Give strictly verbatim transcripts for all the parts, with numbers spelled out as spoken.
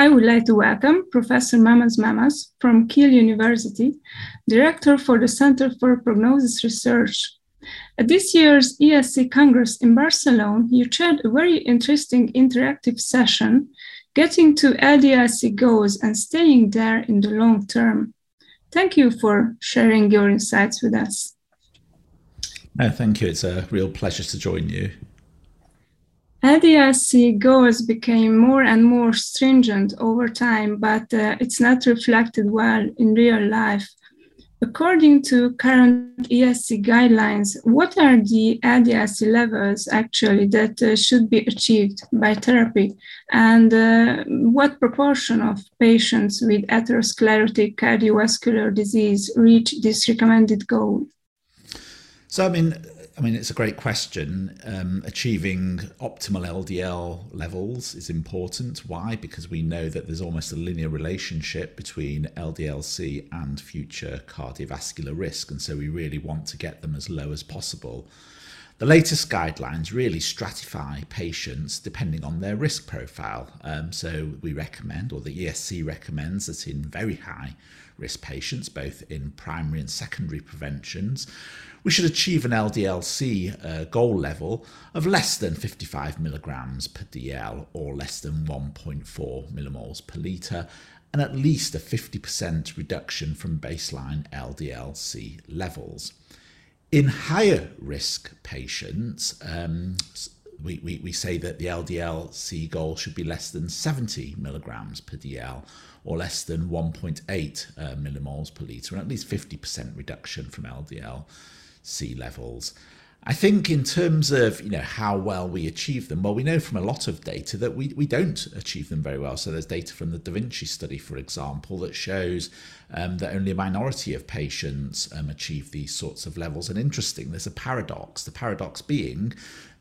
I would like to welcome Professor Mamas Mamas from Keele University, Director for the Centre for Prognosis Research. At this year's E S C Congress in Barcelona, you chaired a very interesting interactive session, Getting to L D L C Goals and Staying There in the Long Term. Thank you for sharing your insights with us. No, thank you. It's a real pleasure to join you. L D L C goals became more and more stringent over time, but uh, it's not reflected well in real life. According to current E S C guidelines, what are the L D L C levels actually that uh, should be achieved by therapy? And uh, what proportion of patients with atherosclerotic cardiovascular disease reach this recommended goal? So, I mean, I mean, it's a great question. Um, achieving optimal L D L levels is important. Why? Because we know that there's almost a linear relationship between L D L C and future cardiovascular risk. And so we really want to get them as low as possible. The latest guidelines really stratify patients depending on their risk profile. Um, so we recommend, or the E S C recommends, that in very high risk patients, both in primary and secondary preventions, we should achieve an L D L C uh, goal level of less than fifty-five milligrams per D L or less than one point four millimoles per litre, and at least a fifty percent reduction from baseline L D L C levels. In higher risk patients, um, we, we, we say that the L D L C goal should be less than seventy milligrams per D L or less than one point eight uh, millimoles per litre, and at least fifty percent reduction from L D L C levels. I think in terms of, you know, how well we achieve them, well, we know from a lot of data that we, we don't achieve them very well. So there's data from the Da Vinci study, for example, that shows um, that only a minority of patients um, achieve these sorts of levels. And interesting, there's a paradox, the paradox being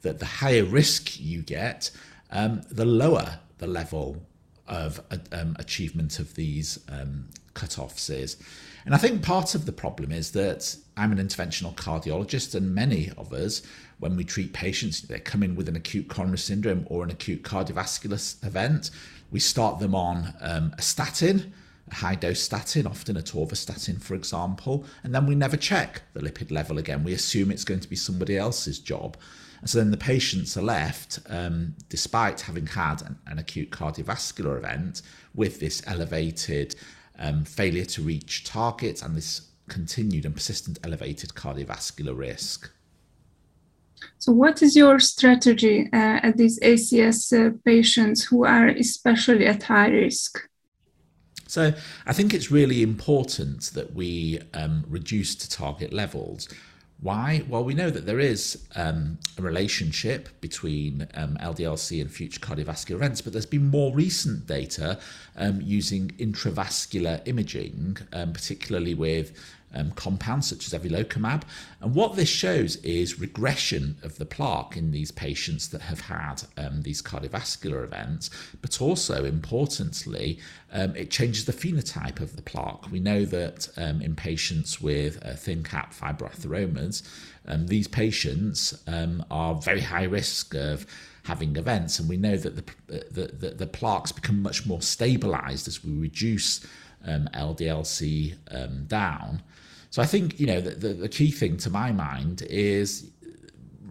that the higher risk you get, um, the lower the level of um, achievement of these um, cutoffs is. And I think part of the problem is that I'm an interventional cardiologist, and many of us, when we treat patients, they come in with an acute coronary syndrome or an acute cardiovascular event, we start them on um, a statin, a high-dose statin, often atorvastatin, for example, and then we never check the lipid level again. We assume it's going to be somebody else's job. And so then the patients are left, um, despite having had an, an acute cardiovascular event, with this elevated um, failure to reach targets and this continued and persistent elevated cardiovascular risk. So what is your strategy uh, at these A C S uh, patients who are especially at high risk? So I think it's really important that we um, reduce to target levels. Why? Well, we know that there is um, a relationship between um, L D L C and future cardiovascular events, but there's been more recent data um, using intravascular imaging, um, particularly with um, compounds such as evolocumab. And what this shows is regression of the plaque in these patients that have had um, these cardiovascular events, but also, importantly, um, it changes the phenotype of the plaque. We know that um, in patients with uh, thin-cap fibroatheromas, Um, these patients um, are very high risk of having events, and we know that the, the, the, the plaques become much more stabilised as we reduce um, L D L C um, down. So I think, you know, the, the, the key thing to my mind is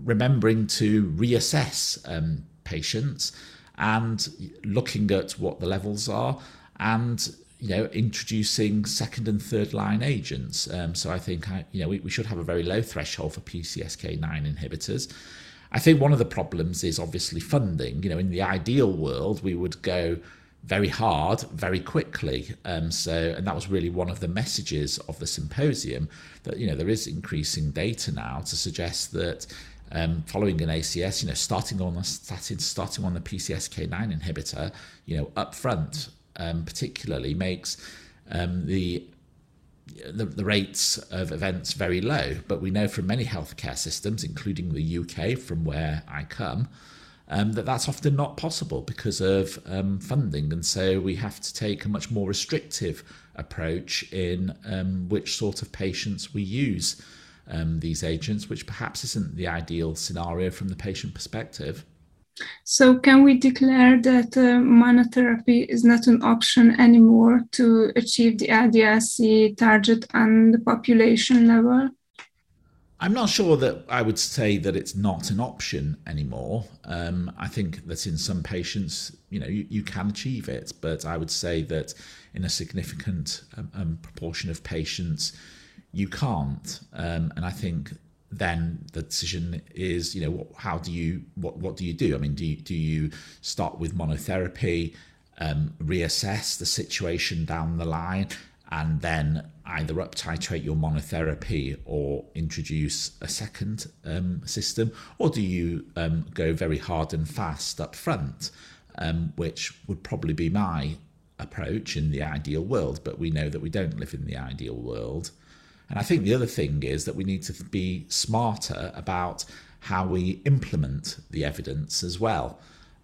remembering to reassess um, patients and looking at what the levels are, and you know, introducing second and third line agents. Um, so I think, I, you know, we, we should have a very low threshold for P C S K nine inhibitors. I think one of the problems is obviously funding. You know, in the ideal world, we would go very hard, very quickly. Um, so, and that was really one of the messages of the symposium, that, you know, there is increasing data now to suggest that Um, following an A C S, you know, starting on a statin, starting on the P C S K nine inhibitor, you know, up front, um, particularly makes um, the, the the rates of events very low. But we know from many healthcare systems, including the U K, from where I come, um, that that's often not possible because of um, funding, and so we have to take a much more restrictive approach in um, which sort of patients we use Um, these agents, which perhaps isn't the ideal scenario from the patient perspective. So can we declare that uh, monotherapy is not an option anymore to achieve the L D L C target on the population level? I'm not sure that I would say that it's not an option anymore. Um, I think that in some patients, you know, you, you can achieve it, but I would say that in a significant um, um, proportion of patients, you can't. Um, and I think then the decision is, you know, what, how do you, what, what do you do? I mean, do you, do you start with monotherapy, um, reassess the situation down the line, and then either up titrate your monotherapy or introduce a second um, system, or do you um, go very hard and fast up front, um, which would probably be my approach in the ideal world, but we know that we don't live in the ideal world. And I think the other thing is that we need to be smarter about how we implement the evidence as well.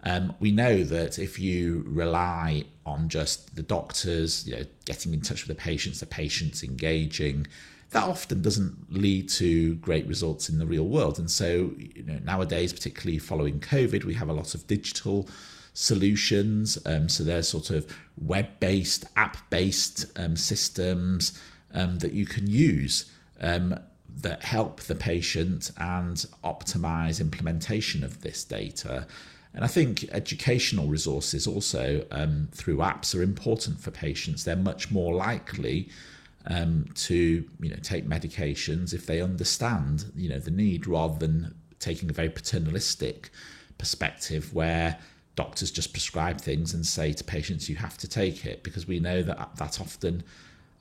Um, we know that if you rely on just the doctors, you know, getting in touch with the patients, the patients engaging, that often doesn't lead to great results in the real world. And so, you know, nowadays, particularly following COVID, we have a lot of digital solutions. Um, so there's sort of web-based, app-based um, systems um, that you can use um, that help the patient and optimize implementation of this data. And I think educational resources also um, through apps are important for patients. They're much more likely um, to, you know, take medications if they understand, you know, the need, rather than taking a very paternalistic perspective where doctors just prescribe things and say to patients, you have to take it, because we know that that often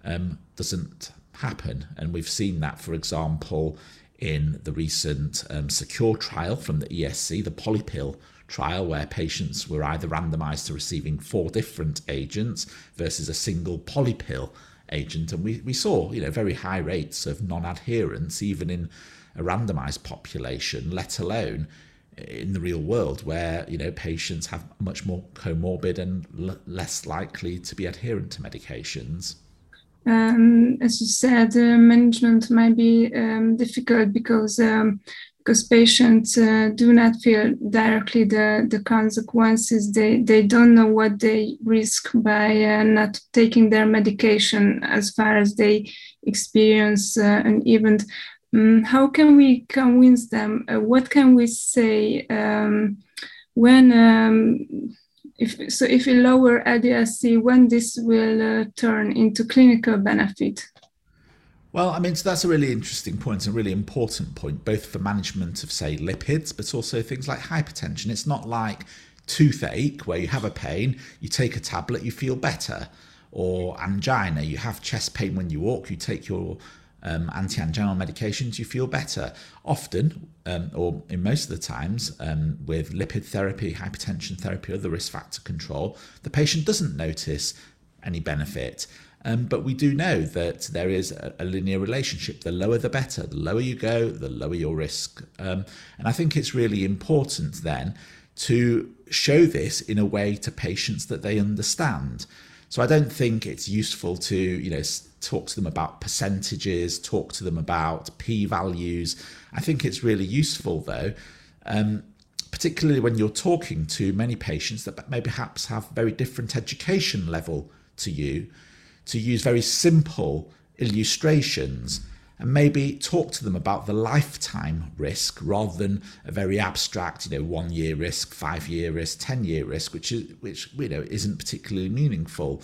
um, doesn't happen. And we've seen that, for example, in the recent um, SECURE trial from the E S C, the polypill trial, where patients were either randomized to receiving four different agents versus a single polypill agent. And we, we saw, you know, very high rates of non-adherence, even in a randomized population, let alone in the real world, where, you know, patients have much more comorbid and l- less likely to be adherent to medications. Um, as you said, uh, management might be um, difficult because um, because patients uh, do not feel directly the, the consequences. They, they don't know what they risk by uh, not taking their medication as far as they experience uh, an event. Um, how can we convince them? Uh, what can we say um, when... Um, If, so if we lower L D L C, when this will uh, turn into clinical benefit? Well, I mean, so that's a really interesting point, a really important point, both for management of, say, lipids, but also things like hypertension. It's not like toothache, where you have a pain, you take a tablet, you feel better, or angina, you have chest pain when you walk, you take your um, anti-anginal medications, you feel better. Often, um, or in most of the times, um, with lipid therapy, hypertension therapy, other risk factor control, the patient doesn't notice any benefit. Um, but we do know that there is a, a linear relationship. The lower, the better. The lower you go, the lower your risk. Um, and I think it's really important then to show this in a way to patients that they understand. So I don't think it's useful to, you know, talk to them about percentages, talk to them about p-values. I think it's really useful, though, um, particularly when you're talking to many patients that may perhaps have very different education level to you, to use very simple illustrations and maybe talk to them about the lifetime risk rather than a very abstract, you know, one-year risk, five-year risk, ten-year risk, which is, which, you know, isn't particularly meaningful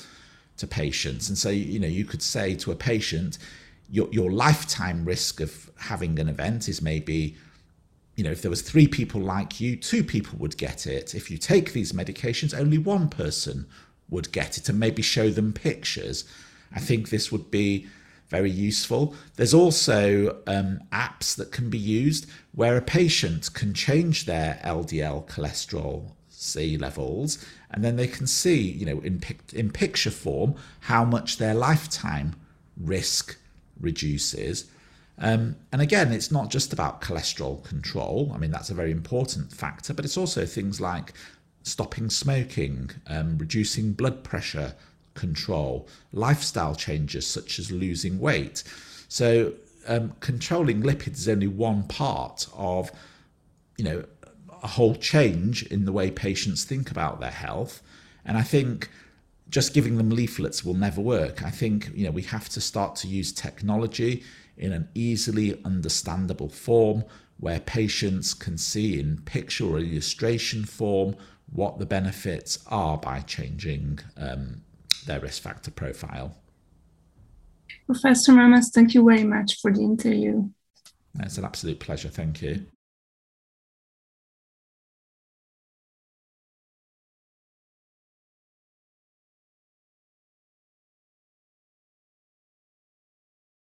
to patients. And so, you know, you could say to a patient, your your lifetime risk of having an event is maybe, you know, if there was three people like you, two people would get it. If you take these medications, only one person would get it, and maybe show them pictures. I think this would be very useful. There's also um, apps that can be used where a patient can change their L D L cholesterol C levels, and then they can see, you know, in pic- in picture form how much their lifetime risk reduces. Um, and again, it's not just about cholesterol control. I mean, that's a very important factor, but it's also things like stopping smoking, um, reducing blood pressure control, lifestyle changes such as losing weight. So um, controlling lipids is only one part of, you know, a whole change in the way patients think about their health. And I think just giving them leaflets will never work. I think, you know, we have to start to use technology in an easily understandable form where patients can see in picture or illustration form what the benefits are by changing um, their risk factor profile. Professor Mamas, thank you very much for the interview. It's an absolute pleasure. Thank you.